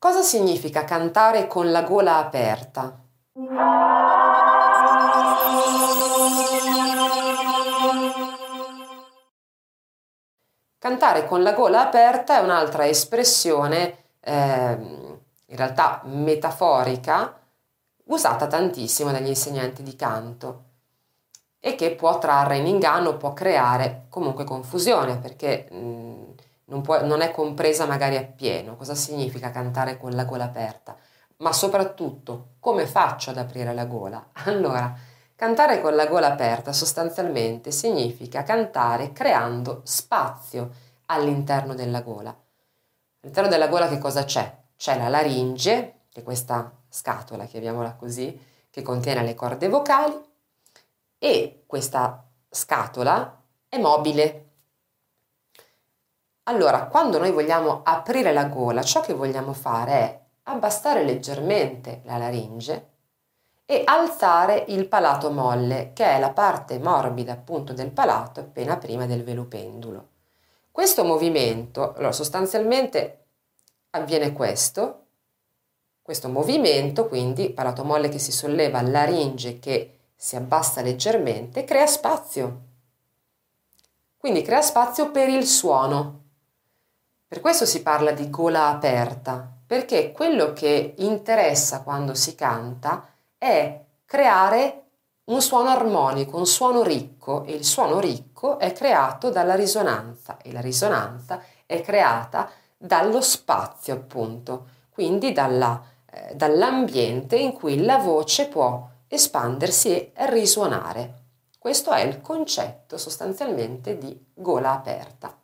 Cosa significa cantare con la gola aperta? Cantare con la gola aperta è un'altra espressione in realtà metaforica usata tantissimo dagli insegnanti di canto e che può trarre in inganno, può creare comunque confusione perché non è compresa magari appieno cosa significa cantare con la gola aperta, ma soprattutto come faccio ad aprire la gola. Allora, cantare con la gola aperta sostanzialmente significa cantare creando spazio all'interno della gola. All'interno della gola che cosa c'è? C'è la laringe, che è questa scatola, chiamiamola così, che contiene le corde vocali, e questa scatola è mobile. Allora, quando noi vogliamo aprire la gola, ciò che vogliamo fare è abbassare leggermente la laringe e alzare il palato molle, che è la parte morbida appunto del palato appena prima del velo pendulo. Questo movimento, allora, sostanzialmente avviene questo movimento, quindi palato molle che si solleva, laringe che si abbassa leggermente, crea spazio. Quindi crea spazio per il suono. Per questo si parla di gola aperta, perché quello che interessa quando si canta è creare un suono armonico, un suono ricco, e il suono ricco è creato dalla risonanza e la risonanza è creata dallo spazio, appunto, quindi dall'ambiente in cui la voce può espandersi e risuonare. Questo è il concetto sostanzialmente di gola aperta.